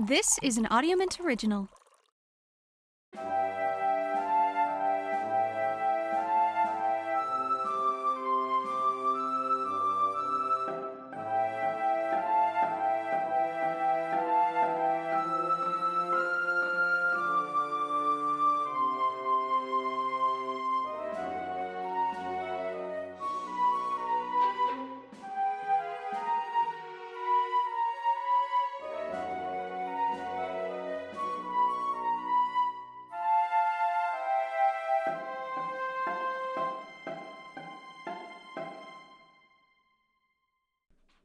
This is an AudioMint original.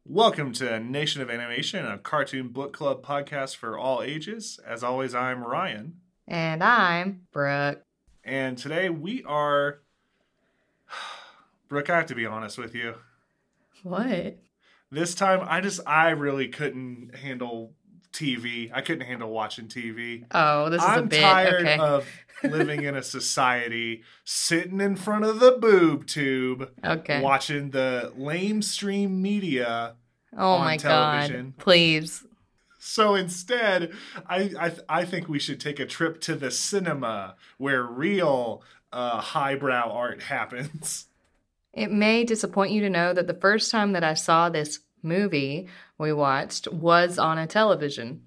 Welcome to Nation of Animation, a cartoon book club podcast for all ages. As always, I'm Ryan. And I'm Brooke. And today we are... Brooke, I have to be honest with you. What? This time, I really couldn't handle TV. I couldn't handle watching TV. Oh, this is a bit. I'm tired of living in a society, sitting in front of the boob tube, watching the lamestream media. Oh my television. God, please. So instead, I think we should take a trip to the cinema where real highbrow art happens. It may disappoint you to know that the first time that I saw this movie we watched was on a television.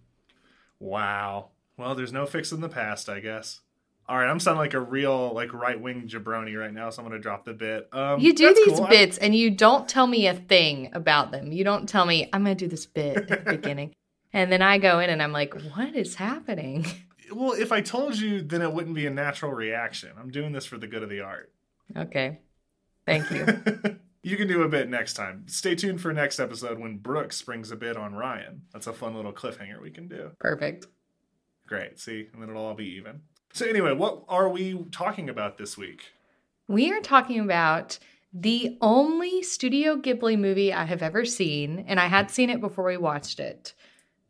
Wow. Well, there's no fixing the past, I guess. All right, I'm sounding like a real right-wing jabroni right now, so I'm going to drop the bit. You do these bits, and you don't tell me a thing about them. You don't tell me, I'm going to do this bit at the beginning. And then I go in, and I'm like, what is happening? Well, if I told you, then it wouldn't be a natural reaction. I'm doing this for the good of the art. Okay. Thank you. You can do a bit next time. Stay tuned for next episode when Brooke springs a bit on Ryan. That's a fun little cliffhanger we can do. Perfect. Great. See, and then it'll all be even. So anyway, what are we talking about this week? We are talking about the only Studio Ghibli movie I have ever seen, and I had seen it before we watched it,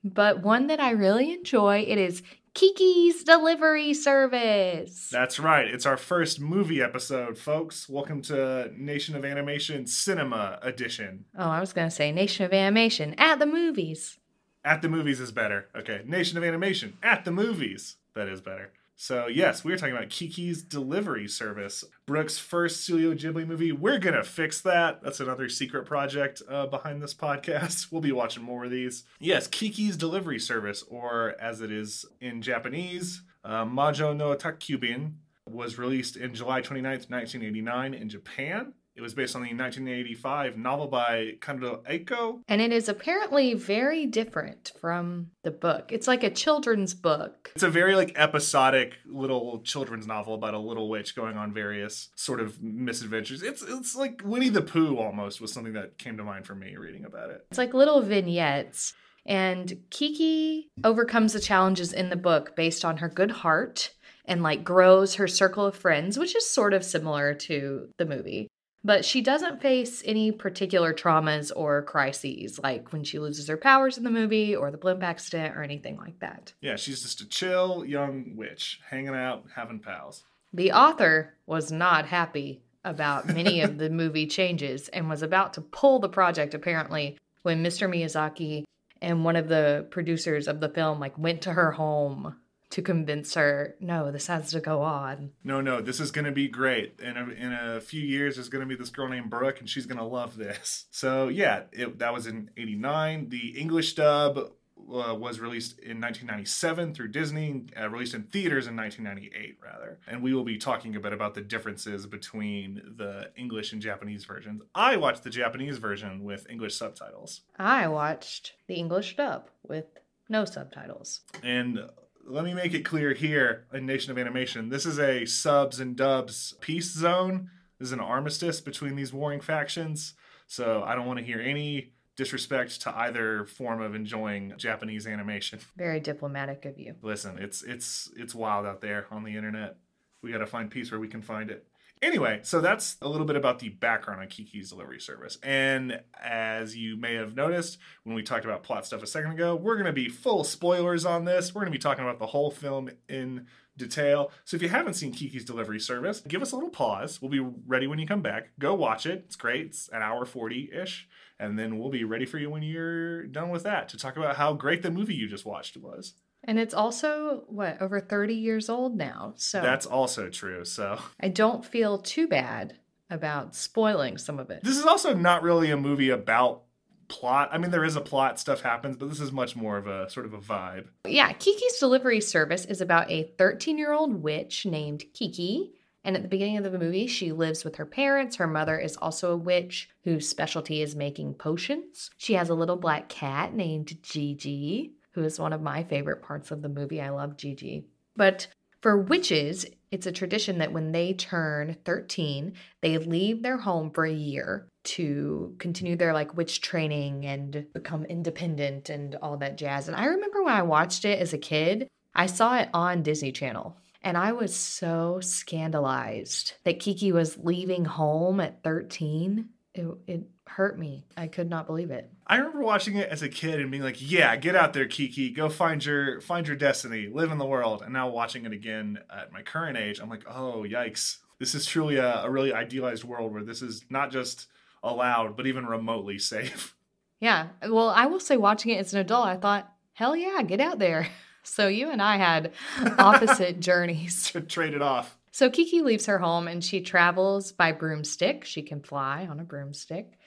but one that I really enjoy. It is Kiki's Delivery Service. That's right. It's our first movie episode, folks. Welcome to Nation of Animation Cinema Edition. Oh, I was going to say Nation of Animation at the movies. At the movies is better. Okay. Nation of Animation at the movies. That is better. So, yes, we're talking about Kiki's Delivery Service, Brooke's first Studio Ghibli movie. We're going to fix that. That's another secret project behind this podcast. We'll be watching more of these. Yes, Kiki's Delivery Service, or as it is in Japanese, Majo no Takkyubin, was released in July 29th, 1989 in Japan. It was based on the 1985 novel by Kondo Eiko. And it is apparently very different from the book. It's like a children's book. It's a very episodic little children's novel about a little witch going on various sort of misadventures. It's like Winnie the Pooh almost was something that came to mind for me reading about it. It's like little vignettes. And Kiki overcomes the challenges in the book based on her good heart and grows her circle of friends, which is sort of similar to the movie. But she doesn't face any particular traumas or crises, like when she loses her powers in the movie or the blimp accident or anything like that. Yeah, she's just a chill young witch, hanging out, having pals. The author was not happy about many of the movie changes and was about to pull the project, apparently, when Mr. Miyazaki and one of the producers of the film went to her home to convince her, no, this has to go on. No, this is going to be great. In a few years, there's going to be this girl named Brooke, and she's going to love this. So, yeah, that was in 89. The English dub was released in 1997 through Disney, released in theaters in 1998, rather. And we will be talking a bit about the differences between the English and Japanese versions. I watched the Japanese version with English subtitles. I watched the English dub with no subtitles. And let me make it clear here in Nation of Animation, this is a subs and dubs peace zone. This is an armistice between these warring factions. So I don't want to hear any disrespect to either form of enjoying Japanese animation. Very diplomatic of you. Listen, it's wild out there on the internet. We got to find peace where we can find it. Anyway, so that's a little bit about the background on Kiki's Delivery Service. And as you may have noticed, when we talked about plot stuff a second ago, we're going to be full spoilers on this. We're going to be talking about the whole film in detail. So if you haven't seen Kiki's Delivery Service, give us a little pause. We'll be ready when you come back. Go watch it. It's great. It's an hour 40-ish. And then we'll be ready for you when you're done with that to talk about how great the movie you just watched was. And it's also, what, over 30 years old now. So that's also true. So I don't feel too bad about spoiling some of it. This is also not really a movie about plot. I mean, there is a plot, stuff happens, but this is much more of a sort of a vibe. Yeah, Kiki's Delivery Service is about a 13-year-old witch named Kiki. And at the beginning of the movie, she lives with her parents. Her mother is also a witch whose specialty is making potions. She has a little black cat named Gigi, who is one of my favorite parts of the movie. I love Gigi. But for witches, it's a tradition that when they turn 13, they leave their home for a year to continue their like witch training and become independent and all that jazz. And I remember when I watched it as a kid, I saw it on Disney Channel. And I was so scandalized that Kiki was leaving home at 13. It hurt me. I could not believe it. I remember watching it as a kid and being like, yeah, get out there, Kiki. Go find your destiny. Live in the world. And now watching it again at my current age, I'm like, oh, yikes. This is truly a really idealized world where this is not just allowed, but even remotely safe. Yeah. Well, I will say watching it as an adult, I thought, hell yeah, get out there. So you and I had opposite journeys. Traded off. So Kiki leaves her home and she travels by broomstick. She can fly on a broomstick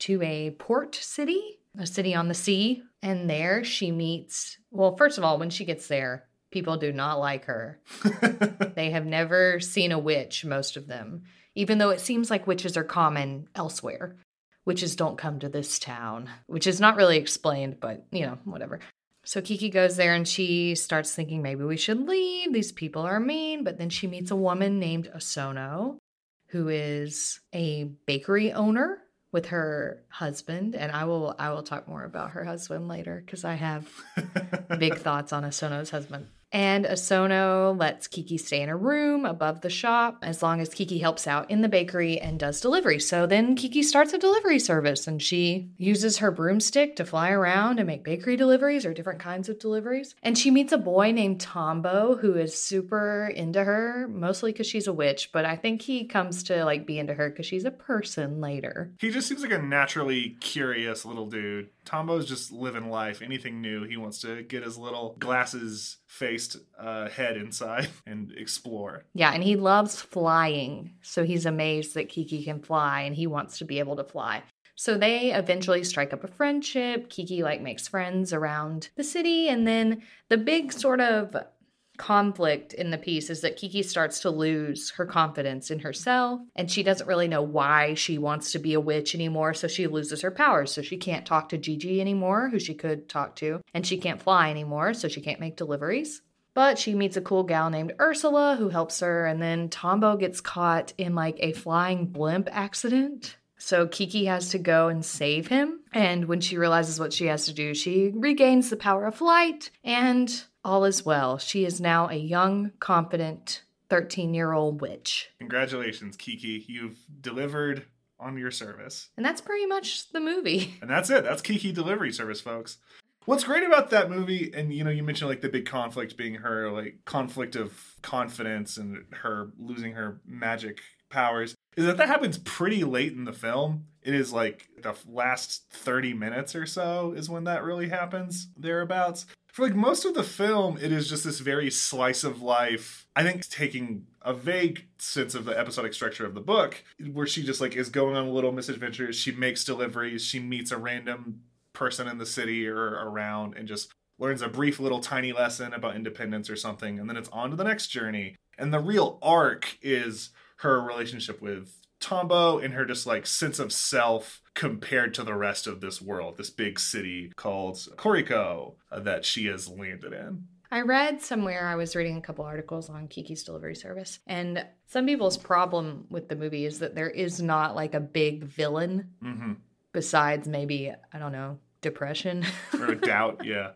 to a port city, a city on the sea. And there she meets, well, first of all, when she gets there, people do not like her. They have never seen a witch, most of them, even though it seems like witches are common elsewhere. Witches don't come to this town, which is not really explained, but, you know, whatever. So Kiki goes there and she starts thinking maybe we should leave. These people are mean. But then she meets a woman named Osono, who is a bakery owner with her husband. And I will talk more about her husband later because I have big thoughts on Osono's husband. And Osono lets Kiki stay in a room above the shop as long as Kiki helps out in the bakery and does delivery. So then Kiki starts a delivery service and she uses her broomstick to fly around and make bakery deliveries or different kinds of deliveries. And she meets a boy named Tombo who is super into her, mostly because she's a witch. But I think he comes to like be into her because she's a person later. He just seems like a naturally curious little dude. Tombo's just living life. Anything new, he wants to get his little glasses-faced head inside and explore. Yeah, and he loves flying, so he's amazed that Kiki can fly, and he wants to be able to fly. So they eventually strike up a friendship. Kiki, makes friends around the city, and then the big sort of conflict in the piece is that Kiki starts to lose her confidence in herself, and she doesn't really know why she wants to be a witch anymore, so she loses her powers. So she can't talk to Gigi anymore, who she could talk to, and she can't fly anymore, so she can't make deliveries. But she meets a cool gal named Ursula who helps her, and then Tombo gets caught in a flying blimp accident. So Kiki has to go and save him, and when she realizes what she has to do, she regains the power of flight, and all is well. She is now a young, confident 13-year-old witch. Congratulations, Kiki. You've delivered on your service. And that's pretty much the movie. And that's it. That's Kiki Delivery Service, folks. What's great about that movie, and you mentioned the big conflict being her conflict of confidence and her losing her magic powers, is that happens pretty late in the film. It is the last 30 minutes or so is when that really happens, thereabouts. For most of the film, it is just this very slice of life. I think taking a vague sense of the episodic structure of the book, where she just is going on little misadventures. She makes deliveries. She meets a random person in the city or around and just learns a brief little tiny lesson about independence or something, and then it's on to the next journey. And the real arc is her relationship with Tombo and her just like sense of self compared to the rest of this world, this big city called Koriko that she has landed in. I read somewhere, I was reading a couple articles on Kiki's Delivery Service, and some people's problem with the movie is that there is not like a big villain besides maybe, I don't know, depression. Or doubt, yeah.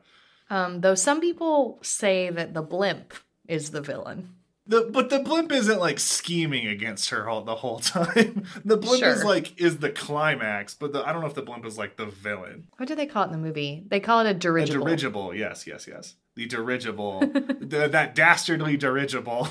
Though some people say that the blimp is the villain. But the blimp isn't, like, scheming against her the whole time. The blimp is, like, is the climax, but I don't know if the blimp is, like, the villain. What do they call it in the movie? They call it a dirigible. A dirigible, yes. The dirigible. That dastardly dirigible.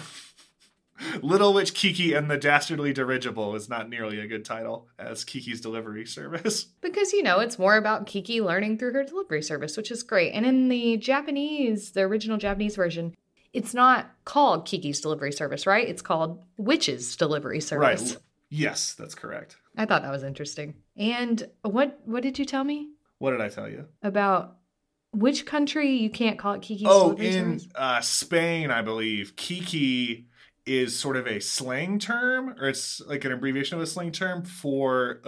Little Witch Kiki and the Dastardly Dirigible is not nearly a good title as Kiki's Delivery Service. Because, you know, it's more about Kiki learning through her delivery service, which is great. And in the Japanese, the original Japanese version, it's not called Kiki's Delivery Service, right? It's called Witch's Delivery Service. Right. Yes, that's correct. I thought that was interesting. And what did you tell me? What did I tell you? About which country you can't call it Kiki's Delivery Service? Oh, in Spain, I believe. Kiki is sort of a slang term, or it's like an abbreviation of a slang term for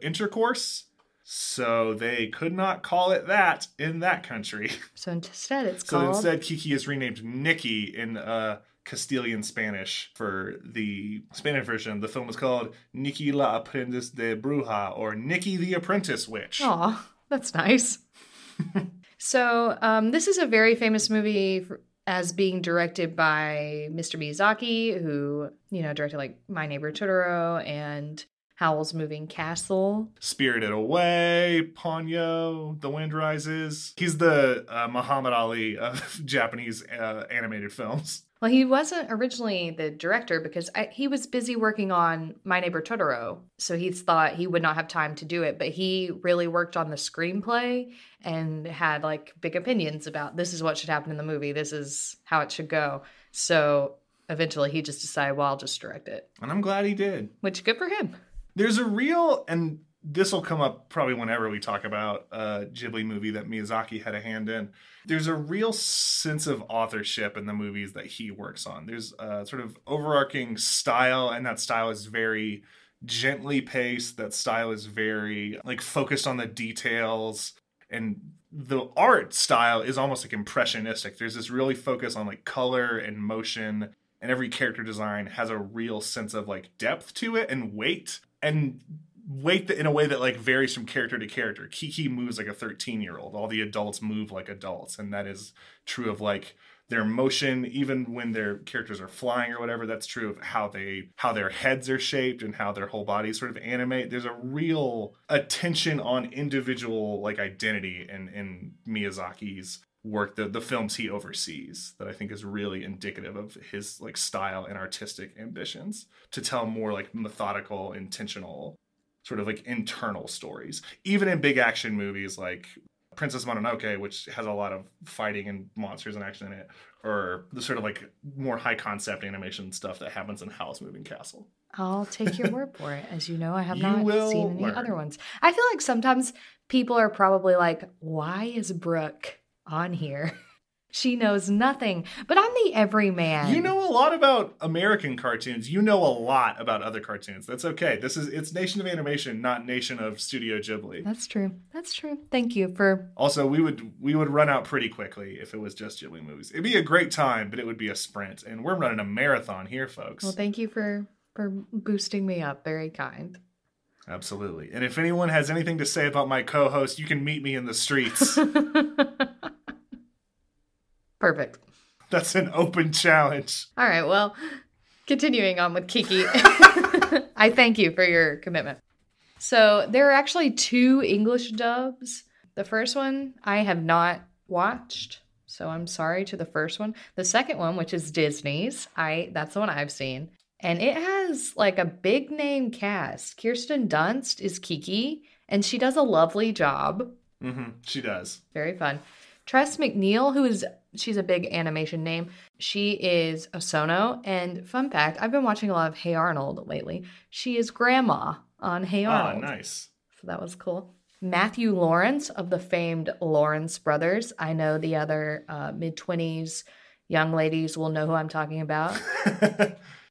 intercourse. So they could not call it that in that country. So instead it's called... So instead Kiki is renamed Nikki in Castilian Spanish for the Spanish version. The film is called Nikki la Aprendiz de Bruja, or Nikki the Apprentice Witch. Aw, that's nice. So this is a very famous movie as being directed by Mr. Miyazaki, who, you know, directed like My Neighbor Totoro and... Howl's Moving Castle. Spirited Away, Ponyo, The Wind Rises. He's the Muhammad Ali of Japanese animated films. Well, he wasn't originally the director because he was busy working on My Neighbor Totoro. So he thought he would not have time to do it. But he really worked on the screenplay and had like big opinions about this is what should happen in the movie. This is how it should go. So eventually he just decided, well, I'll just direct it. And I'm glad he did. Which good for him. There's a real, and this will come up probably whenever we talk about a Ghibli movie that Miyazaki had a hand in. There's a real sense of authorship in the movies that he works on. There's a sort of overarching style, and that style is very gently paced. That style is very like focused on the details. And the art style is almost like impressionistic. There's this really focus on like color and motion, and every character design has a real sense of like depth to it and weight. And weight in a way that like varies from character to character. Kiki moves like a 13-year-old. All the adults move like adults. And that is true of like their motion, even when their characters are flying or whatever. That's true of how their heads are shaped and how their whole bodies sort of animate. There's a real attention on individual like identity in Miyazaki's work, the films he oversees, that I think is really indicative of his like style and artistic ambitions to tell more like methodical, intentional, sort of like internal stories. Even in big action movies like Princess Mononoke, which has a lot of fighting and monsters and action in it, or the sort of like more high concept animation stuff that happens in Howl's Moving Castle. I'll take your word for it. As you know, I have not seen any other ones. I feel like sometimes people are probably like, why is Brooke on here? She knows nothing. But I'm the everyman. You know a lot about American cartoons. You know a lot about other cartoons. That's okay. It's Nation of Animation, not Nation of Studio Ghibli. That's true. Thank you for... Also, we would run out pretty quickly if it was just Ghibli movies. It'd be a great time, but it would be a sprint. And we're running a marathon here, folks. Well, thank you for boosting me up. Very kind. Absolutely. And if anyone has anything to say about my co-host, you can meet me in the streets. Perfect. That's an open challenge. All right. Well, continuing on with Kiki, I thank you for your commitment. So there are actually two English dubs. The first one I have not watched, so I'm sorry to the first one. The second one, which is Disney's, that's the one I've seen. And it has like a big name cast. Kirsten Dunst is Kiki, and she does a lovely job. Mm-hmm. She does. Very fun. Tress McNeil, she's a big animation name. She is Osono. And fun fact, I've been watching a lot of Hey Arnold lately. She is Grandma on Hey Arnold. Oh, nice. So that was cool. Matthew Lawrence of the famed Lawrence Brothers. I know the other mid-20s young ladies will know who I'm talking about.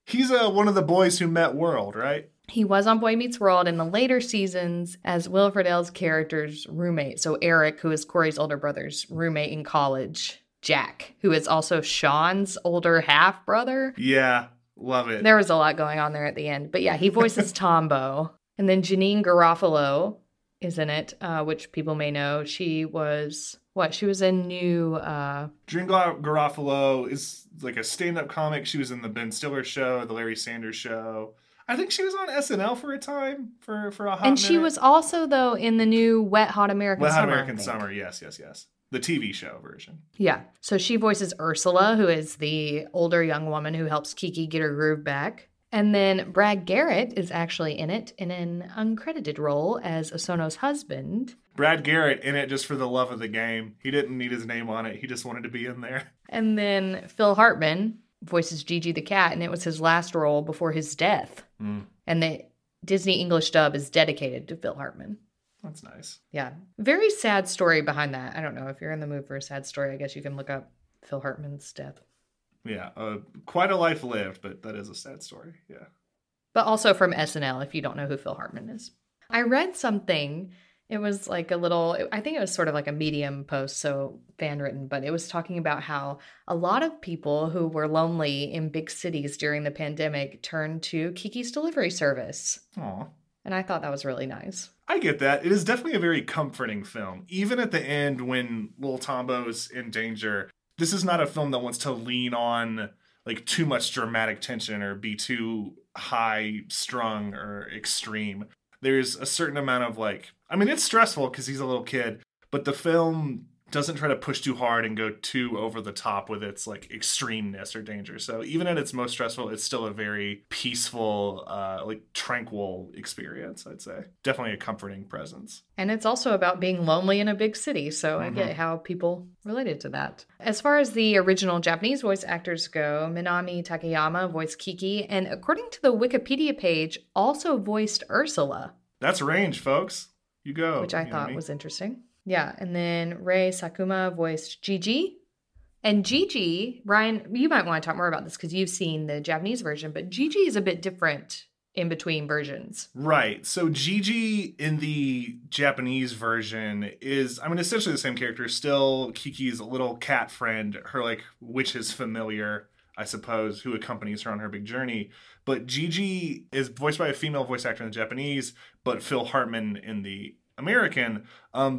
He's one of the boys who met World, right? He was on Boy Meets World in the later seasons as Will Friedle's character's roommate. So Eric, who is Corey's older brother's roommate in college. Jack, who is also Sean's older half-brother. Yeah, love it. There was a lot going on there at the end. But yeah, he voices Tombo. And then Janine Garofalo is in it, which people may know. She was... What? She was in new... Janine Garofalo is like a stand-up comic. She was in the Ben Stiller show, the Larry Sanders show. I think she was on SNL for a time, for a hot minute. And she was also, though, in the new Wet Hot American Summer. Wet Hot American Summer, yes. The TV show version. Yeah. So she voices Ursula, who is the older young woman who helps Kiki get her groove back. And then Brad Garrett is actually in it in an uncredited role as Osono's husband. Brad Garrett in it just for the love of the game. He didn't need his name on it. He just wanted to be in there. And then Phil Hartman voices Gigi the cat, and it was his last role before his death. Mm. And the Disney English dub is dedicated to Phil Hartman. That's nice. Yeah. Very sad story behind that. I don't know if you're in the mood for a sad story. I guess you can look up Phil Hartman's death. Yeah. Quite a life lived, but that is a sad story. Yeah. But also from SNL, if you don't know who Phil Hartman is. I read something. It was like a little, I think it was sort of like a Medium post, so fan written, but it was talking about how a lot of people who were lonely in big cities during the pandemic turned to Kiki's Delivery Service. Aw. And I thought that was really nice. I get that. It is definitely a very comforting film. Even at the end when Little Tombo's in danger, this is not a film that wants to lean on like too much dramatic tension or be too high strung or extreme. There's a certain amount of like, I mean, it's stressful because he's a little kid, but the film doesn't try to push too hard and go too over the top with its like extremeness or danger. So even at its most stressful, it's still a very peaceful, like tranquil experience, I'd say. Definitely a comforting presence. And it's also about being lonely in a big city. So I get how people related to that. As far as the original Japanese voice actors go, Minami Takeyama voiced Kiki, and according to the Wikipedia page, also voiced Ursula. That's range, folks. You go. Which I thought was interesting. Yeah. And then Rei Sakuma voiced Gigi. And Gigi, Ryan, you might want to talk more about this because you've seen the Japanese version, but Gigi is a bit different in between versions. Right. So Gigi in the Japanese version is, I mean, essentially the same character. Still Kiki's little cat friend, her like witch's familiar, I suppose, who accompanies her on her big journey. But Gigi is voiced by a female voice actor in the Japanese, but Phil Hartman in the American,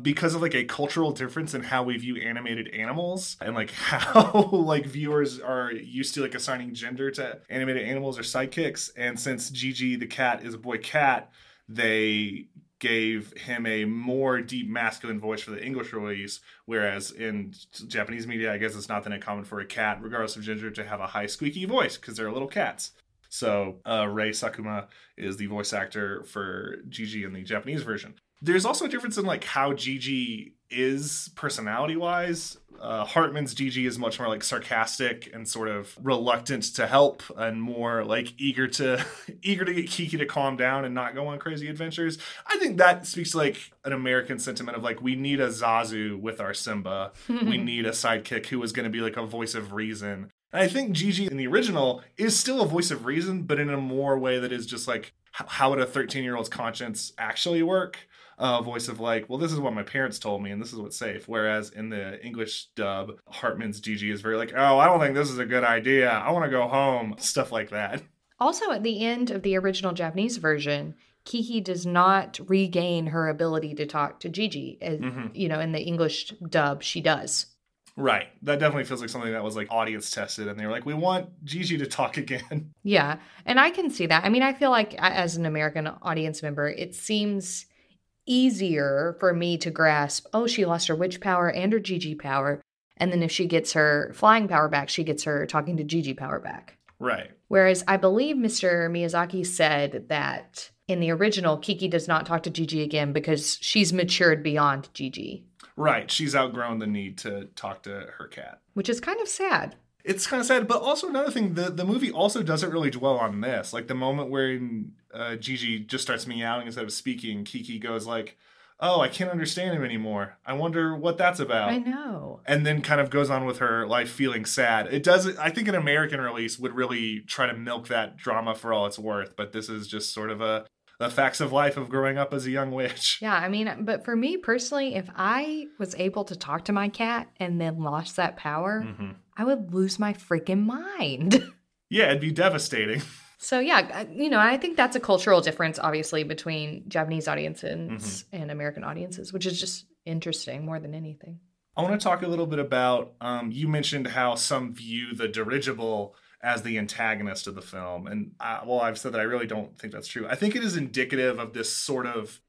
because of like a cultural difference in how we view animated animals and like how like viewers are used to like assigning gender to animated animals or sidekicks. And since Gigi the cat is a boy cat, they gave him a more deep masculine voice for the English release, whereas in Japanese media, I guess it's not that uncommon for a cat, regardless of gender, to have a high squeaky voice because they're little cats. So Rei Sakuma is the voice actor for Gigi in the Japanese version. There's also a difference in like how Gigi is personality-wise. Hartman's Gigi is much more like sarcastic and sort of reluctant to help, and more like eager to get Kiki to calm down and not go on crazy adventures. I think that speaks to like an American sentiment of like, we need a Zazu with our Simba. We need a sidekick who is going to be like a voice of reason. And I think Gigi in the original is still a voice of reason, but in a more way that is just like, how would a 13-year-old's conscience actually work? Voice of like, well, this is what my parents told me and this is what's safe. Whereas in the English dub, Hartman's Gigi is very like, oh, I don't think this is a good idea. I want to go home. Stuff like that. Also, at the end of the original Japanese version, Kiki does not regain her ability to talk to Gigi. You know, in the English dub, she does. Right. That definitely feels like something that was like audience tested. And they were like, we want Gigi to talk again. Yeah. And I can see that. I mean, I feel like as an American audience member, it seems easier for me to grasp, oh, she lost her witch power and her Gigi power. And then if she gets her flying power back, she gets her talking to Gigi power back. Right. Whereas I believe Mr. Miyazaki said that in the original, Kiki does not talk to Gigi again because she's matured beyond Gigi. Right. She's outgrown the need to talk to her cat. Which is kind of sad. It's kind of sad. But also another thing, the movie also doesn't really dwell on this. Like the moment where Gigi just starts meowing instead of speaking, Kiki goes like, oh, I can't understand him anymore. I wonder what that's about. I know. And then kind of goes on with her life feeling sad. It does. I think an American release would really try to milk that drama for all it's worth. But this is just sort of the facts of life of growing up as a young witch. Yeah, I mean, but for me personally, if I was able to talk to my cat and then lost that power, mm-hmm. I would lose my freaking mind. Yeah, it'd be devastating. So, yeah, you know, I think that's a cultural difference, obviously, between Japanese audiences mm-hmm. and American audiences, which is just interesting more than anything. I want to talk a little bit about, you mentioned how some view the dirigible as the antagonist of the film. And I've said that I really don't think that's true. I think it is indicative of this sort of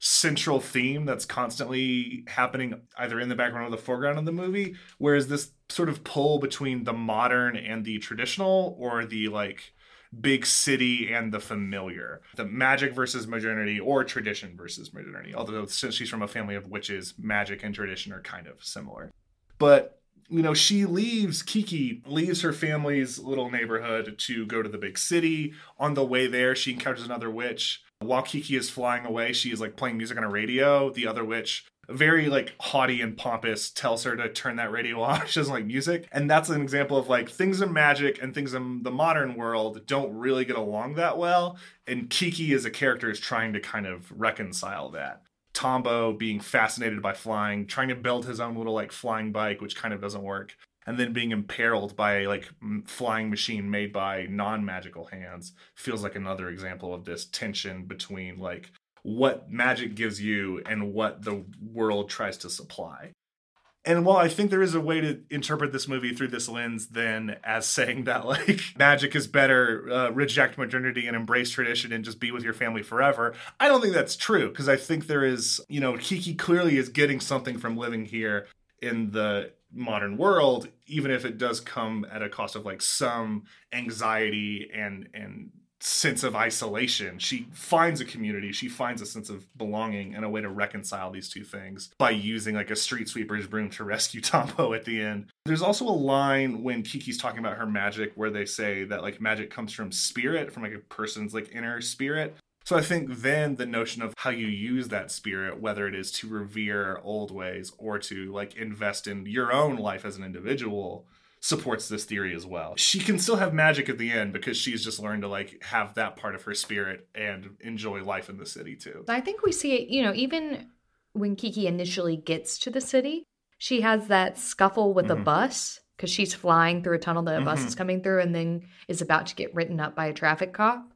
central theme that's constantly happening either in the background or the foreground of the movie. Whereas this sort of pull between the modern and the traditional, or the like big city and the familiar, the magic versus modernity or tradition versus modernity. Although since she's from a family of witches, magic and tradition are kind of similar. But you know, Kiki leaves her family's little neighborhood to go to the big city. On the way there, she encounters another witch. While Kiki is flying away, she is like playing music on a radio. The other witch, very like haughty and pompous, tells her to turn that radio off. She doesn't like music. And that's an example of like things in magic and things in the modern world don't really get along that well. And Kiki as a character is trying to kind of reconcile that. Tombo being fascinated by flying, trying to build his own little like flying bike, which kind of doesn't work, and then being imperiled by a like flying machine made by non-magical hands feels like another example of this tension between like what magic gives you and what the world tries to supply. And while I think there is a way to interpret this movie through this lens, then as saying that like magic is better, reject modernity and embrace tradition and just be with your family forever, I don't think that's true, because I think there is, you know, Kiki clearly is getting something from living here in the modern world, even if it does come at a cost of like some anxiety and sense of isolation. She finds a community, she finds a sense of belonging, and a way to reconcile these two things by using like a street sweeper's broom to rescue Tombo at the end. There's also a line when Kiki's talking about her magic where they say that like magic comes from spirit, from like a person's like inner spirit. So I think then the notion of how you use that spirit, whether it is to revere old ways or to like invest in your own life as an individual, supports this theory as well. She can still have magic at the end because she's just learned to like have that part of her spirit and enjoy life in the city too. I think we see it, you know, even when Kiki initially gets to the city, she has that scuffle with a bus because she's flying through a tunnel that a bus is coming through and then is about to get written up by a traffic cop.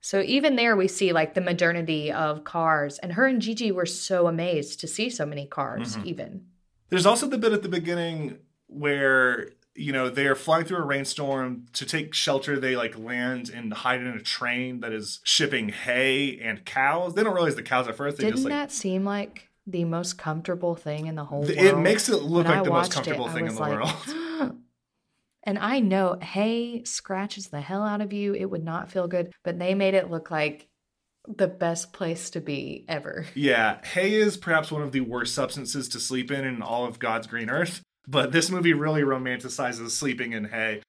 So even there we see like the modernity of cars, and her and Gigi were so amazed to see so many cars even. There's also the bit at the beginning where, you know, they're flying through a rainstorm to take shelter. They like land and hide in a train that is shipping hay and cows. They don't realize the cows at first. They didn't just, like, that seem like the most comfortable thing in the whole world? It makes it look like the most comfortable thing in the world. And I know hay scratches the hell out of you. It would not feel good, but they made it look like the best place to be ever. Yeah. Hay is perhaps one of the worst substances to sleep in all of God's green earth. But this movie really romanticizes sleeping in hay.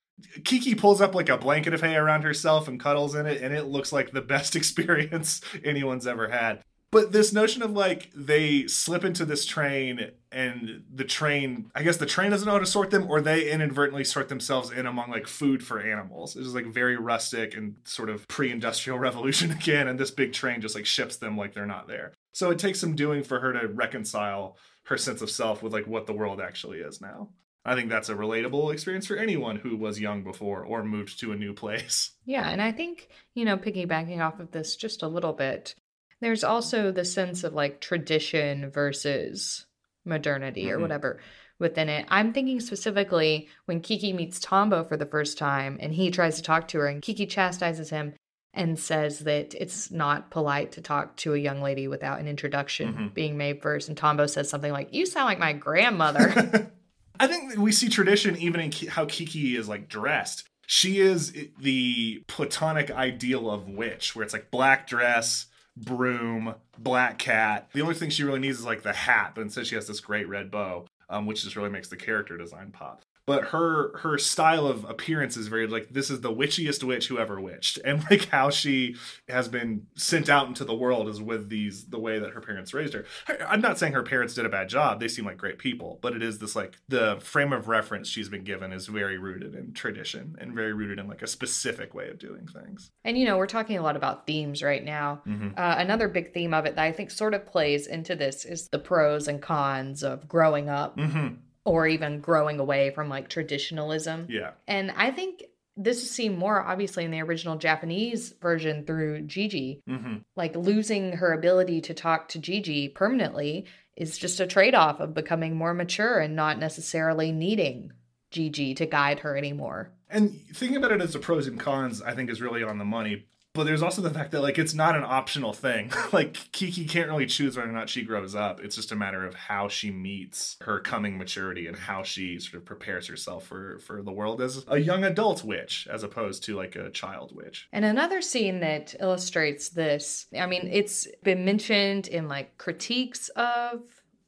Kiki pulls up like a blanket of hay around herself and cuddles in it, and it looks like the best experience anyone's ever had. But this notion of like they slip into this train and the train, I guess the train doesn't know how to sort them, or they inadvertently sort themselves in among like food for animals. It's just like very rustic and sort of pre-industrial revolution again. And this big train just like ships them like they're not there. So it takes some doing for her to reconcile her sense of self with like what the world actually is now. I think that's a relatable experience for anyone who was young before or moved to a new place. Yeah. And I think, you know, piggybacking off of this just a little bit, there's also the sense of like tradition versus modernity or whatever within it. I'm thinking specifically when Kiki meets Tombo for the first time and he tries to talk to her and Kiki chastises him and says that it's not polite to talk to a young lady without an introduction being made first. And Tombo says something like, "You sound like my grandmother." I think we see tradition even in how Kiki is like dressed. She is the platonic ideal of witch, where it's like black dress, broom, black cat. The only thing she really needs is like the hat, but instead she has this great red bow, which just really makes the character design pop. but her style of appearance is very like, this is the witchiest witch who ever witched, and like how she has been sent out into the world is with the way that her parents raised her. I'm not saying her parents did a bad job, they seem like great people, but it is this like the frame of reference she's been given is very rooted in tradition and very rooted in like a specific way of doing things. And you know, we're talking a lot about themes right now. Mm-hmm. Another big theme of it that I think sort of plays into this is the pros and cons of growing up. Mm-hmm. Or even growing away from like traditionalism. Yeah. And I think this is seen more obviously in the original Japanese version through Gigi. Mm-hmm. Like losing her ability to talk to Gigi permanently is just a trade-off of becoming more mature and not necessarily needing Gigi to guide her anymore. And thinking about it as the pros and cons, I think is really on the money. But there's also the fact that like it's not an optional thing. Like Kiki can't really choose whether or not she grows up. It's just a matter of how she meets her coming maturity and how she sort of prepares herself for the world as a young adult witch as opposed to like a child witch. And another scene that illustrates this, I mean, it's been mentioned in like critiques of,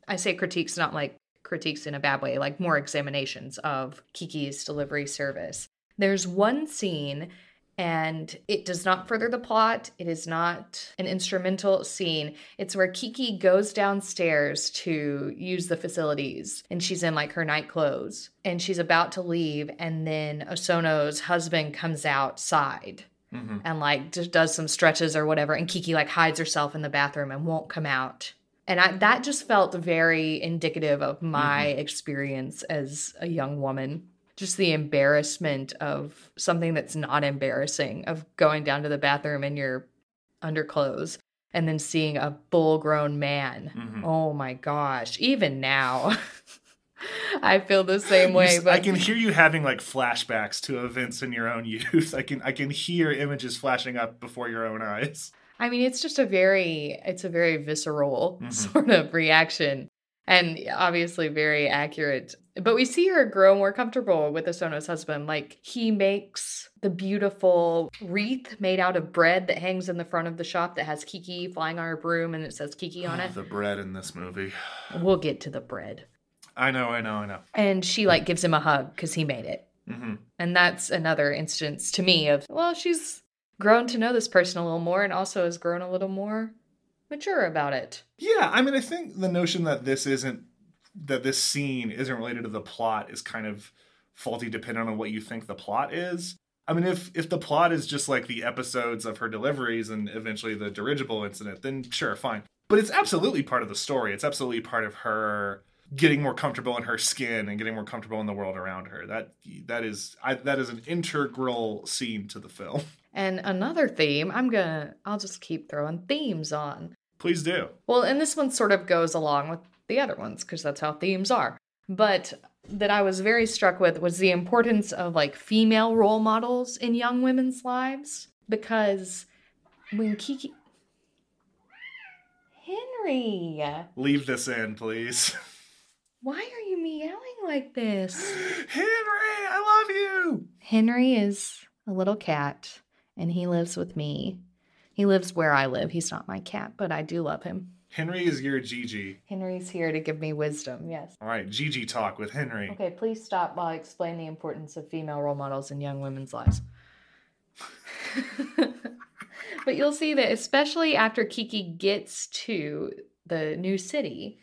I say critiques, not like critiques in a bad way, like more examinations of Kiki's Delivery Service. There's one scene, and it does not further the plot. It is not an instrumental scene. It's where Kiki goes downstairs to use the facilities. And she's in like her night clothes. And she's about to leave. And then Osono's husband comes outside. Mm-hmm. And like just does some stretches or whatever. And Kiki like hides herself in the bathroom and won't come out. And that just felt very indicative of my mm-hmm. experience as a young woman. Just the embarrassment of something that's not embarrassing, of going down to the bathroom in your underclothes and then seeing a full-grown man. Mm-hmm. Oh my gosh. Even now, I feel the same way. But I can hear you having like flashbacks to events in your own youth. I can hear images flashing up before your own eyes. I mean, it's just a very visceral mm-hmm. sort of reaction. And obviously very accurate. But we see her grow more comfortable with Osono's husband. Like, he makes the beautiful wreath made out of bread that hangs in the front of the shop that has Kiki flying on her broom and it says Kiki on it. The bread in this movie. We'll get to the bread. I know. And she, like, gives him a hug because he made it. Mm-hmm. And that's another instance to me of, well, she's grown to know this person a little more and also has grown a little more mature about it. Yeah, I mean, I think the notion that this scene isn't related to the plot is kind of faulty depending on what you think the plot is. I mean, if the plot is just like the episodes of her deliveries and eventually the dirigible incident, then sure, fine. But it's absolutely part of the story. It's absolutely part of her getting more comfortable in her skin and getting more comfortable in the world around her. That is an integral scene to the film. And another theme, I'll just keep throwing themes on. Please do. Well, and this one sort of goes along with the other ones because that's how themes are. But that I was very struck with was the importance of like female role models in young women's lives. Because when Kiki... Henry! Leave this in, please. Why are you meowing like this? Henry, I love you! Henry is a little cat and he lives with me. He lives where I live. He's not my cat, but I do love him. Henry is your Gigi. Henry's here to give me wisdom, yes. All right, Gigi talk with Henry. Okay, please stop while I explain the importance of female role models in young women's lives. But you'll see that especially after Kiki gets to the new city,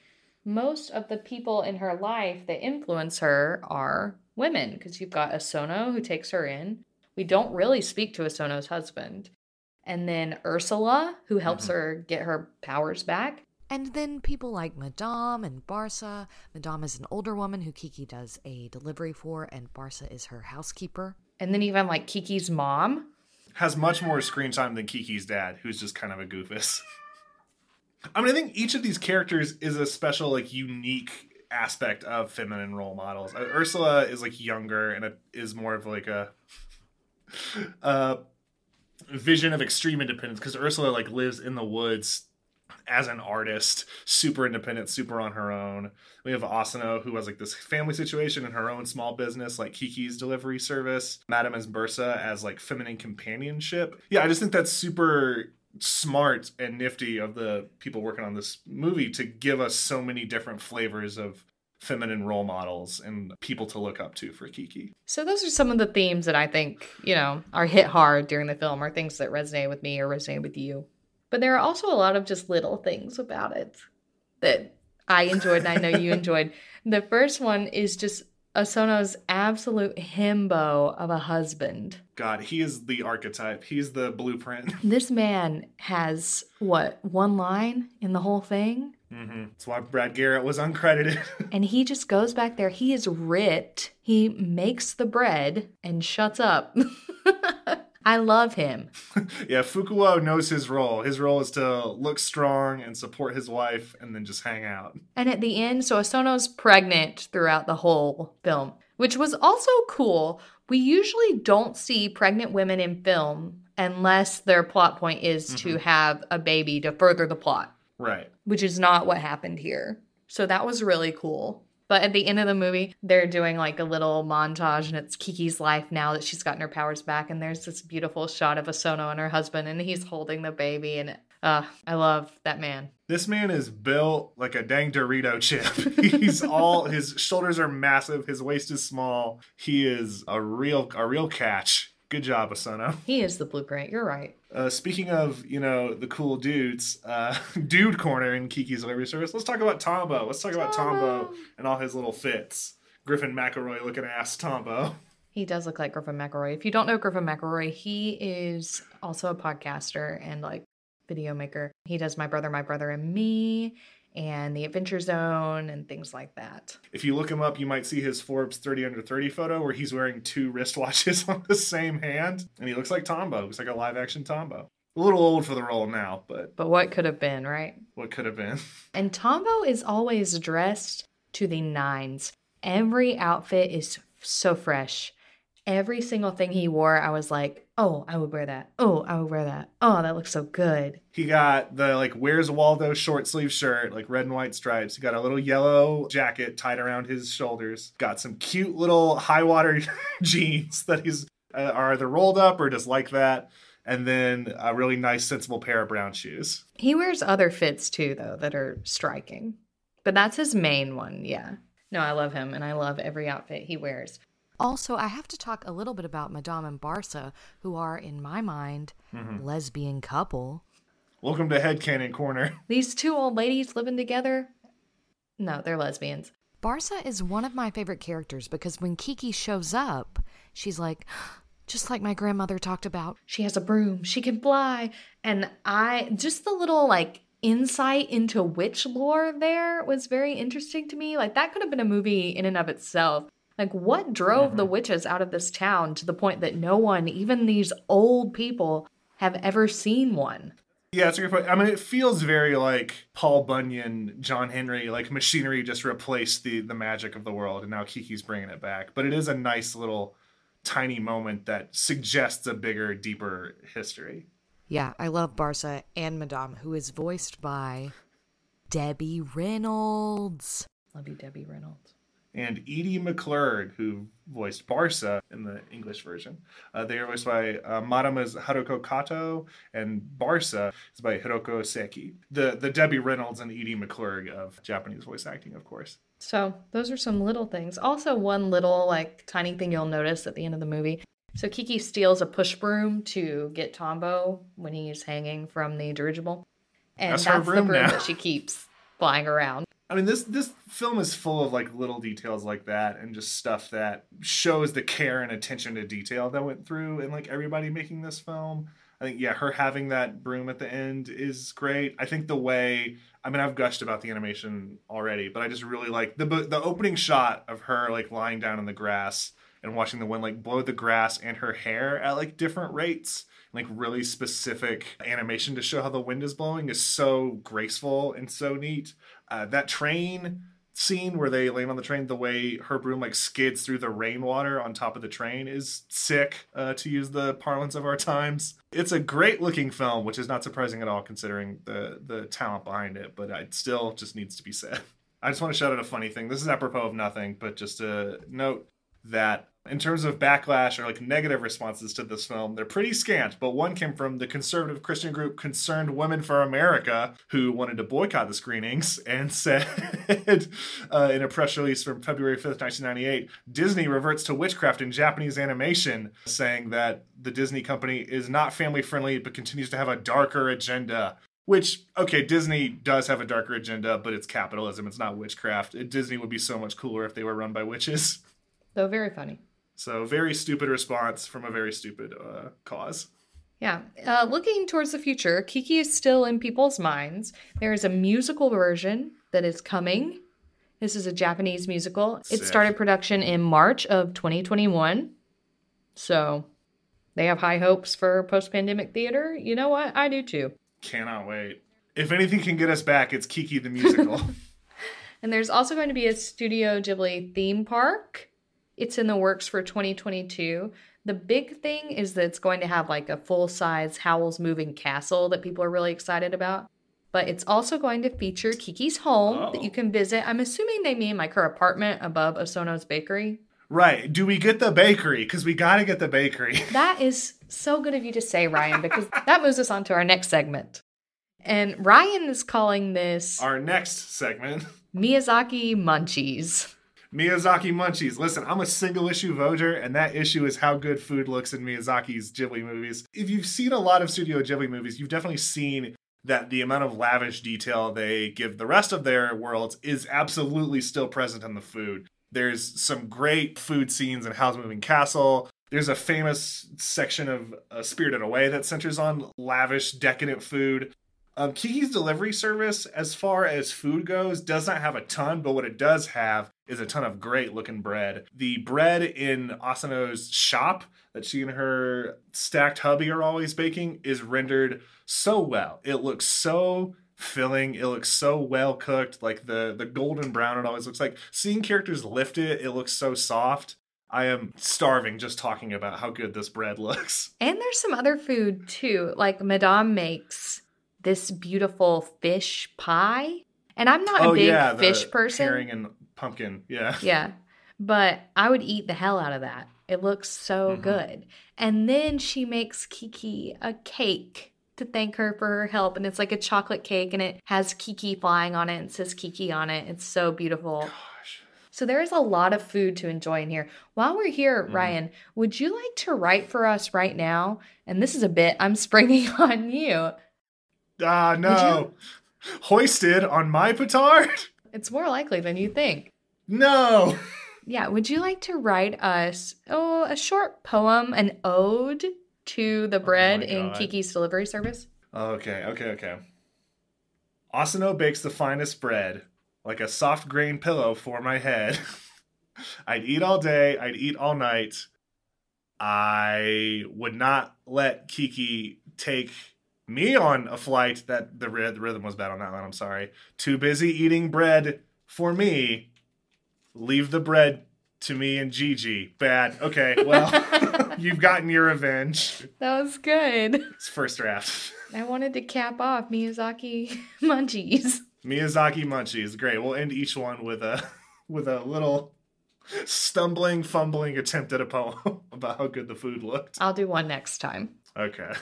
most of the people in her life that influence her are women. Because you've got Osono who takes her in. We don't really speak to Osono's husband. And then Ursula, who helps mm-hmm. her get her powers back. And then people like Madame and Barsa. Madame is an older woman who Kiki does a delivery for, and Barsa is her housekeeper. And then even like Kiki's mom. Has much more screen time than Kiki's dad, who's just kind of a goofus. I mean, I think each of these characters is a special, like, unique aspect of feminine role models. Ursula is like younger and is more of like a... vision of extreme independence, because Ursula like lives in the woods as an artist, super independent, super on her own. We have Osono, who has like this family situation and her own small business, like Kiki's Delivery Service. Madame and Bursa as like feminine companionship. Yeah, I just think that's super smart and nifty of the people working on this movie to give us so many different flavors of feminine role models and people to look up to for Kiki. So those are some of the themes that I think, you know, are hit hard during the film, or things that resonate with me or resonate with you. But there are also a lot of just little things about it that I enjoyed and I know you enjoyed. The first one is just Osono's absolute himbo of a husband. God, he is the archetype. He's the blueprint. This man has, what, one line in the whole thing? Mm-hmm. That's why Brad Garrett was uncredited. And he just goes back there. He is ripped. He makes the bread and shuts up. I love him. Yeah, Fukuo knows his role. His role is to look strong and support his wife and then just hang out. And at the end, so Osono's pregnant throughout the whole film, which was also cool. We usually don't see pregnant women in film unless their plot point is to have a baby to further the plot. Right. Which is not what happened here. So that was really cool. But at the end of the movie, they're doing like a little montage, and it's Kiki's life now that she's gotten her powers back. And there's this beautiful shot of Osono and her husband, and he's holding the baby. And I love that man. This man is built like a dang Dorito chip. He's all, his shoulders are massive. His waist is small. He is a real catch. Good job, Osono. He is the blueprint. You're right. Speaking of, you know, the cool dudes, dude corner in Kiki's Delivery Service, let's talk about Tombo. Let's talk about Tombo and all his little fits. Griffin McElroy looking ass Tombo. He does look like Griffin McElroy. If you don't know Griffin McElroy, he is also a podcaster and like video maker. He does My Brother and Me and The Adventure Zone and things like that. If you look him up, you might see his Forbes 30 under 30 photo where he's wearing two wristwatches on the same hand. And he looks like Tombo. Looks like a live-action Tombo. A little old for the role now, but... But what could have been, right? What could have been. And Tombo is always dressed to the nines. Every outfit is so fresh. Every single thing he wore, I was like, oh, I would wear that. Oh, I would wear that. Oh, that looks so good. He got the, like, Where's Waldo short sleeve shirt, like red and white stripes. He got a little yellow jacket tied around his shoulders. Got some cute little high water jeans that he's are either rolled up or just like that. And then a really nice, sensible pair of brown shoes. He wears other fits, too, though, that are striking. But that's his main one, yeah. No, I love him, and I love every outfit he wears. Also, I have to talk a little bit about Madame and Barsa, who are, in my mind, lesbian couple. Welcome to Headcanon Corner. These two old ladies living together? No, they're lesbians. Barsa is one of my favorite characters because when Kiki shows up, she's like, just like my grandmother talked about, she has a broom, she can fly. And just the little, like, insight into witch lore there was very interesting to me. Like, that could have been a movie in and of itself. Like, what drove the witches out of this town to the point that no one, even these old people, have ever seen one? Yeah, that's a good point. I mean, it feels very like Paul Bunyan, John Henry, like machinery just replaced the magic of the world, and now Kiki's bringing it back. But it is a nice little tiny moment that suggests a bigger, deeper history. Yeah, I love Barsa and Madame, who is voiced by Debbie Reynolds. Love you, Debbie Reynolds. And Edie McClurg, who voiced Barsa in the English version. They are voiced by Madame is Haruko Kato, and Barsa is by Hiroko Seki. The Debbie Reynolds and Edie McClurg of Japanese voice acting, of course. So those are some little things. Also, one little like tiny thing you'll notice at the end of the movie. So Kiki steals a push broom to get Tombo when he's hanging from the dirigible. And that's the broom that she keeps flying around. I mean, this film is full of, like, little details like that and just stuff that shows the care and attention to detail that went through in, like, everybody making this film. I think, yeah, her having that broom at the end is great. I think I've gushed about the animation already, but I just really like the opening shot of her, like, lying down in the grass and watching the wind, like, blow the grass and her hair at, like, different rates. Like really specific animation to show how the wind is blowing is so graceful and so neat. That train scene where they land on the train, the way her broom like skids through the rainwater on top of the train is sick, to use the parlance of our times. It's a great looking film, which is not surprising at all considering the talent behind it, but it still just needs to be said. I just want to shout out a funny thing. This is apropos of nothing, but just a note. that in terms of backlash or like negative responses to this film, they're pretty scant, but one came from the conservative Christian group Concerned Women for America, who wanted to boycott the screenings and said in a press release from February 5th, 1998, Disney reverts to witchcraft in Japanese animation, saying that the Disney company is not family friendly, but continues to have a darker agenda. Which, okay, Disney does have a darker agenda, but it's capitalism. It's not witchcraft. Disney would be so much cooler if they were run by witches. So very funny. So very stupid response from a very stupid cause. Yeah. Looking towards the future, Kiki is still in people's minds. There is a musical version that is coming. This is a Japanese musical. Sick. It started production in March of 2021. So they have high hopes for post-pandemic theater. You know what? I do too. Cannot wait. If anything can get us back, it's Kiki the musical. And there's also going to be a Studio Ghibli theme park. It's in the works for 2022. The big thing is that it's going to have like a full-size Howl's Moving Castle that people are really excited about. But it's also going to feature Kiki's home that you can visit. I'm assuming they mean like her apartment above Osono's bakery. Right. Do we get the bakery? Because we got to get the bakery. That is so good of you to say, Ryan, because that moves us on to our next segment. And Ryan is calling this... our next segment. Miyazaki Munchies. Miyazaki Munchies. Listen, I'm a single issue voter, and that issue is how good food looks in Miyazaki's Ghibli movies. If you've seen a lot of Studio Ghibli movies, you've definitely seen that the amount of lavish detail they give the rest of their worlds is absolutely still present in the food. There's some great food scenes in Howl's Moving Castle. There's a famous section of Spirited Away that centers on lavish, decadent food. Kiki's Delivery Service, as far as food goes, does not have a ton, but what it does have is a ton of great-looking bread. The bread in Asano's shop that she and her stacked hubby are always baking is rendered so well. It looks so filling. It looks so well cooked. Like the golden brown it always looks like. Seeing characters lift it, it looks so soft. I am starving just talking about how good this bread looks. And there's some other food too. Like Madame makes this beautiful fish pie. And I'm not a big fish person. Herring and pumpkin. Yeah. Yeah. But I would eat the hell out of that. It looks so good. And then she makes Kiki a cake to thank her for her help. And it's like a chocolate cake, and it has Kiki flying on it and says Kiki on it. It's so beautiful. Gosh. So there is a lot of food to enjoy in here. While we're here, Ryan, would you like to write for us right now? And this is a bit I'm springing on you. Ah, no. Hoisted on my petard? It's more likely than you think. No. Yeah, would you like to write us a short poem, an ode to the bread in Kiki's Delivery Service? Okay. Osono bakes the finest bread, like a soft grain pillow for my head. I'd eat all day, I'd eat all night. I would not let Kiki take me on a flight. That the rhythm was bad on that one, I'm sorry. Too busy eating bread for me. Leave the bread to me and Gigi. Bad. Okay, well... You've gotten your revenge. That was good. It's first draft. I wanted to cap off Miyazaki Munchies. Miyazaki Munchies. Great. We'll end each one with a little stumbling, fumbling attempt at a poem about how good the food looked. I'll do one next time. Okay.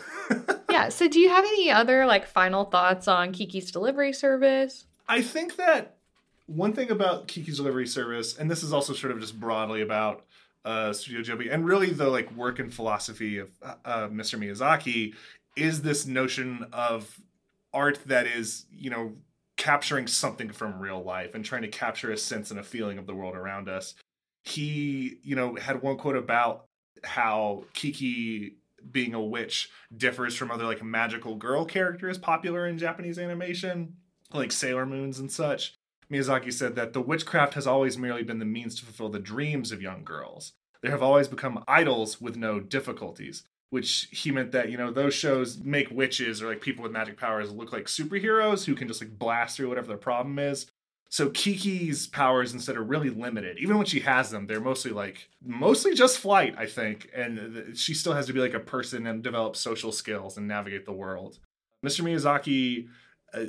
Yeah. So do you have any other final thoughts on Kiki's Delivery Service? I think that one thing about Kiki's Delivery Service, and this is also sort of just broadly about Studio Ghibli, and really the work and philosophy of Mr. Miyazaki, is this notion of art that is, capturing something from real life and trying to capture a sense and a feeling of the world around us. He, had one quote about how Kiki being a witch differs from other magical girl characters popular in Japanese animation, like Sailor Moons and such. Miyazaki said that the witchcraft has always merely been the means to fulfill the dreams of young girls. There have always become idols with no difficulties, which he meant that, those shows make witches or people with magic powers look like superheroes who can just blast through whatever their problem is. So Kiki's powers instead are really limited. Even when she has them, they're mostly just flight, I think. And she still has to be a person and develop social skills and navigate the world. Mr. Miyazaki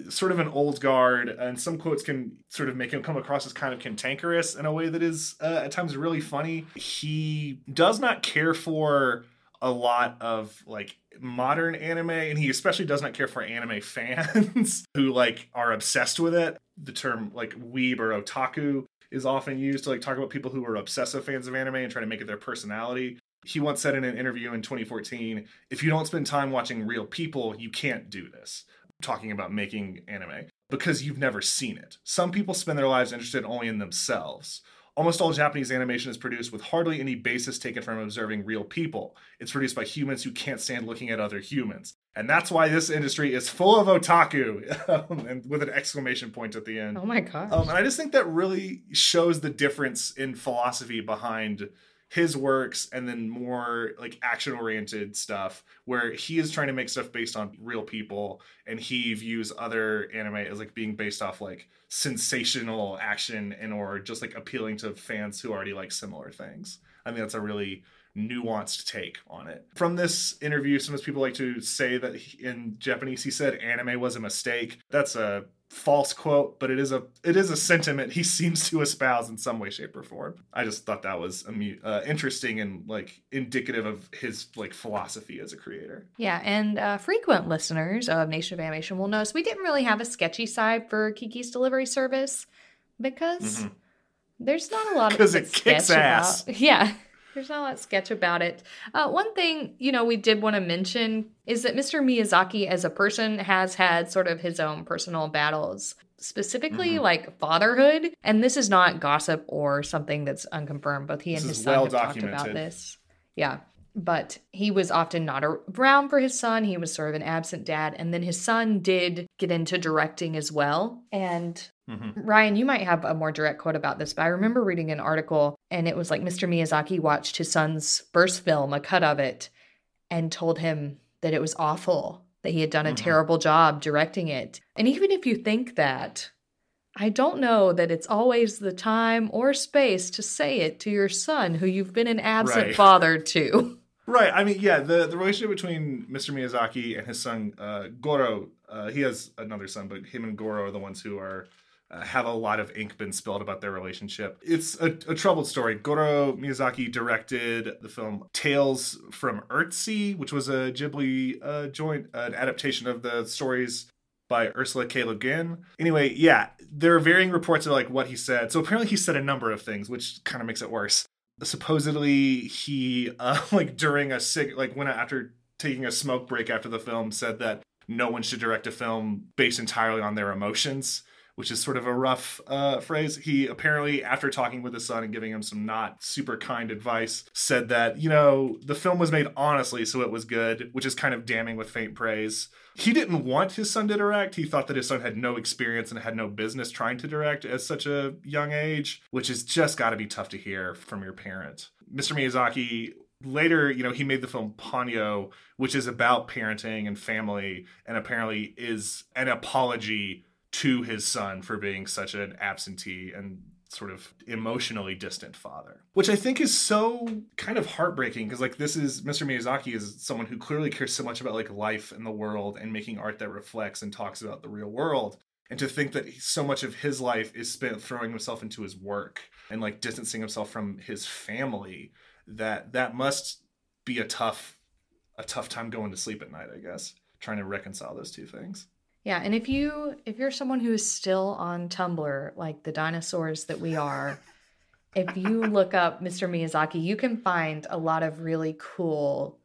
sort of an old guard, and some quotes can sort of make him come across as kind of cantankerous in a way that is at times really funny. He does not care for a lot of like modern anime, and he especially does not care for anime fans who like are obsessed with it. The term like weeb or otaku is often used to like talk about people who are obsessive fans of anime and try to make it their personality. He once said in an interview in 2014, if you don't spend time watching real people, you can't do this. Talking about making anime, because you've never seen it. Some people spend their lives interested only in themselves. Almost all Japanese animation is produced with hardly any basis taken from observing real people. It's produced by humans who can't stand looking at other humans. And that's why this industry is full of otaku, and with an exclamation point at the end. Oh my gosh. And I just think that really shows the difference in philosophy behind his works and then more like action-oriented stuff where he is trying to make stuff based on real people, and he views other anime as like being based off like sensational action and or just like appealing to fans who already like similar things. I mean, that's a really nuanced take on it. From this interview, some people like to say that in Japanese he said anime was a mistake. That's a false quote, but it is a sentiment he seems to espouse in some way, shape, or form. I just thought that was interesting and like indicative of his like philosophy as a creator. Yeah, and frequent listeners of Nation of Animation will notice we didn't really have a sketchy side for Kiki's Delivery Service because there's not a lot of because it kicks ass. About. Yeah. There's not a lot of sketch about it. One thing, you know, we did want to mention is that Mr. Miyazaki as a person has had sort of his own personal battles, specifically like fatherhood. And this is not gossip or something that's unconfirmed. Both he and his son have talked about this. Yeah. But he was often not around for his son. He was sort of an absent dad. And then his son did get into directing as well. And Ryan, you might have a more direct quote about this, but I remember reading an article and it was like Mr. Miyazaki watched his son's first film, a cut of it, and told him that it was awful, that he had done a terrible job directing it. And even if you think that, I don't know that it's always the time or space to say it to your son who you've been an absent father to. Right. I mean, yeah, the relationship between Mr. Miyazaki and his son, Goro, he has another son, but him and Goro are the ones who are have a lot of ink been spilled about their relationship. It's a troubled story. Goro Miyazaki directed the film Tales from Earthsea, which was a Ghibli joint, an adaptation of the stories by Ursula K. Le Guin. Anyway, yeah, there are varying reports of like what he said. So apparently he said a number of things, which kind of makes it worse. Supposedly he like during a sick like went after taking a smoke break after the film said that no one should direct a film based entirely on their emotions, which is sort of a rough phrase. He apparently, after talking with his son and giving him some not super kind advice, said that, you know, the film was made honestly, so it was good, which is kind of damning with faint praise. He didn't want his son to direct. He thought that his son had no experience and had no business trying to direct at such a young age, which has just got to be tough to hear from your parent. Mr. Miyazaki later, you know, he made the film Ponyo, which is about parenting and family, and apparently is an apology to his son for being such an absentee and sort of emotionally distant father, which I think is so kind of heartbreaking because like this is Mr. Miyazaki is someone who clearly cares so much about like life and the world and making art that reflects and talks about the real world. And to think that so much of his life is spent throwing himself into his work and like distancing himself from his family, that must be a tough time going to sleep at night, I guess, trying to reconcile those two things. Yeah, and if you're someone who is still on Tumblr, like the dinosaurs that we are, if you look up Mr. Miyazaki, you can find a lot of really cool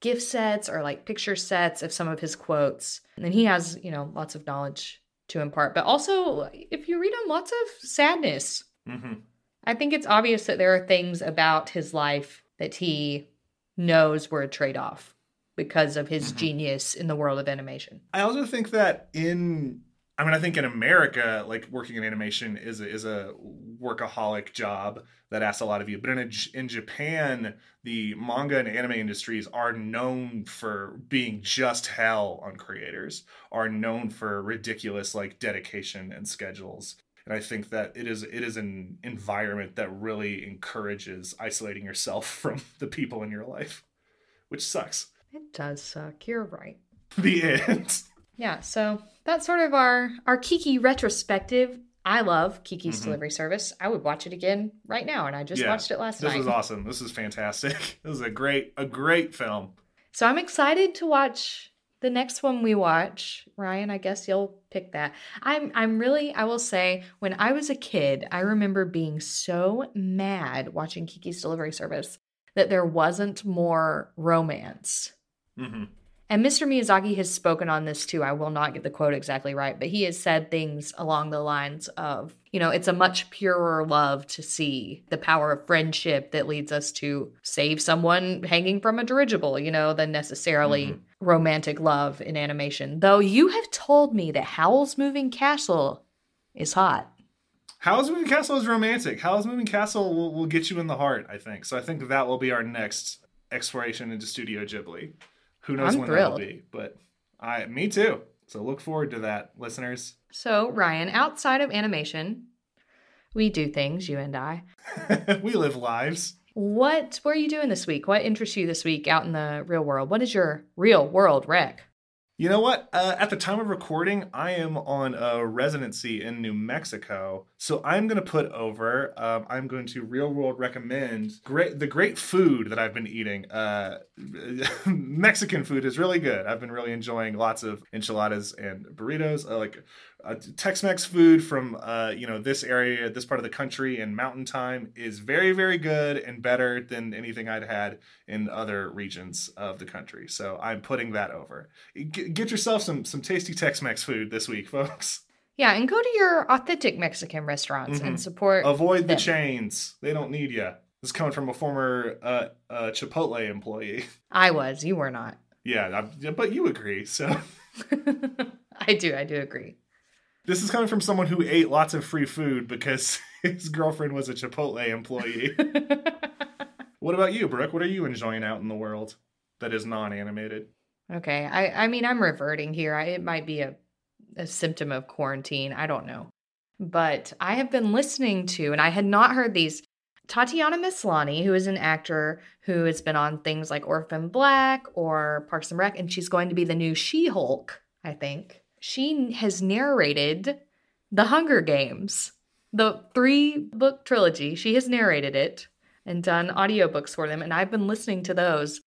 gift sets or like picture sets of some of his quotes. And he has, you know, lots of knowledge to impart. But also, if you read him, lots of sadness. Mm-hmm. I think it's obvious that there are things about his life that he knows were a trade-off because of his genius in the world of animation. I also think that I think in America, like working in animation is a workaholic job that asks a lot of you. But in Japan, the manga and anime industries are known for being just hell on creators, are known for ridiculous like dedication and schedules. And I think that it is an environment that really encourages isolating yourself from the people in your life, which sucks. It does suck. You're right. The end. Yeah, so that's sort of our Kiki retrospective. I love Kiki's Delivery Service. I would watch it again right now, and I just watched it last night. This is awesome. This is fantastic. This is a great film. So I'm excited to watch the next one we watch. Ryan, I guess you'll pick that. I will say, when I was a kid, I remember being so mad watching Kiki's Delivery Service that there wasn't more romance. Mm-hmm. And Mr. Miyazaki has spoken on this too. I will not get the quote exactly right, but he has said things along the lines of, you know, it's a much purer love to see the power of friendship that leads us to save someone hanging from a dirigible, you know, than necessarily romantic love in animation. Though you have told me that Howl's Moving Castle is hot. Howl's Moving Castle is romantic. Howl's Moving Castle will get you in the heart, I think. So I think that will be our next exploration into Studio Ghibli. Who knows when that'll be, but me too. So look forward to that, listeners. So, Ryan, outside of animation, we do things, you and I. We live lives. What are you doing this week? What interests you this week out in the real world? What is your real world rec? You know what? At the time of recording, I am on a residency in New Mexico. So I'm going to put over, I'm going to real world recommend the great food that I've been eating. Mexican food is really good. I've been really enjoying lots of enchiladas and burritos. Tex-Mex food from, this area, this part of the country in Mountain Time is very, very good and better than anything I'd had in other regions of the country. So I'm putting that over. Get yourself some tasty Tex-Mex food this week, folks. Yeah, and go to your authentic Mexican restaurants and support Avoid them. The chains. They don't need you. This is coming from a former Chipotle employee. I was. You were not. Yeah, but you agree, so. I do agree. This is coming from someone who ate lots of free food because his girlfriend was a Chipotle employee. What about you, Brooke? What are you enjoying out in the world that is non-animated? Okay. I mean, I'm reverting here. It might be a symptom of quarantine. I don't know. But I have been listening to, and I had not heard these, Tatiana Maslany, who is an actor who has been on things like Orphan Black or Parks and Rec, and she's going to be the new She-Hulk, I think. She has narrated The Hunger Games, the 3-book trilogy. She has narrated it and done audiobooks for them, and I've been listening to those,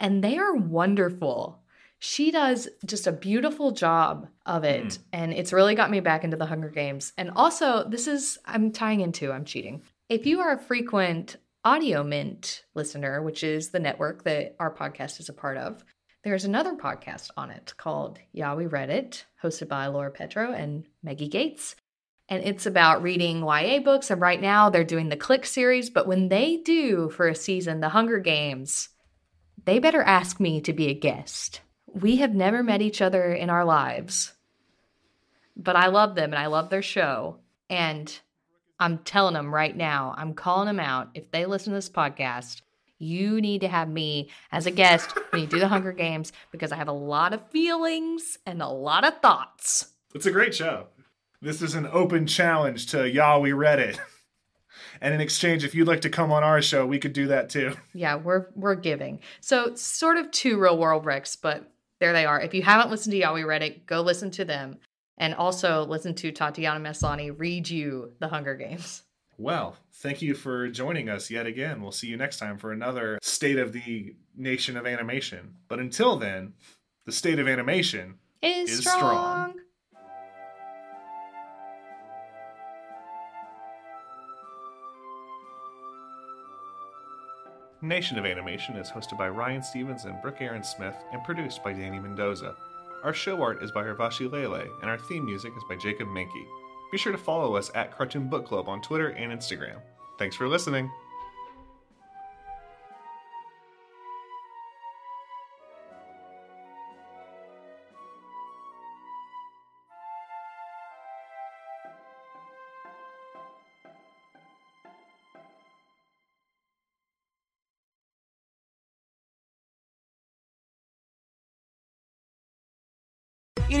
and they are wonderful. She does just a beautiful job of it, and it's really got me back into The Hunger Games. And also, I'm cheating. If you are a frequent AudioMint listener, which is the network that our podcast is a part of, there's another podcast on it called Yeah, We Read It, hosted by Laura Petro and Maggie Gates. And it's about reading YA books. And right now they're doing the Click series. But when they do for a season, The Hunger Games, they better ask me to be a guest. We have never met each other in our lives. But I love them and I love their show. And I'm telling them right now, I'm calling them out. If they listen to this podcast, you need to have me as a guest when you do The Hunger Games because I have a lot of feelings and a lot of thoughts. It's a great show. This is an open challenge to Y'all We Read It. And in exchange, if you'd like to come on our show, we could do that too. Yeah, we're giving. So it's sort of 2 real world recs, but there they are. If you haven't listened to Y'all We Read It, go listen to them. And also listen to Tatiana Maslany read you The Hunger Games. Well, thank you for joining us yet again. We'll see you next time for another State of the Nation of Animation. But until then, the state of animation is strong. Nation of Animation is hosted by Ryan Stevens and Brooke Aaron Smith and produced by Danny Mendoza. Our show art is by Hirvashi Lele and our theme music is by Jacob Menke. Be sure to follow us at Cartoon Book Club on Twitter and Instagram. Thanks for listening. It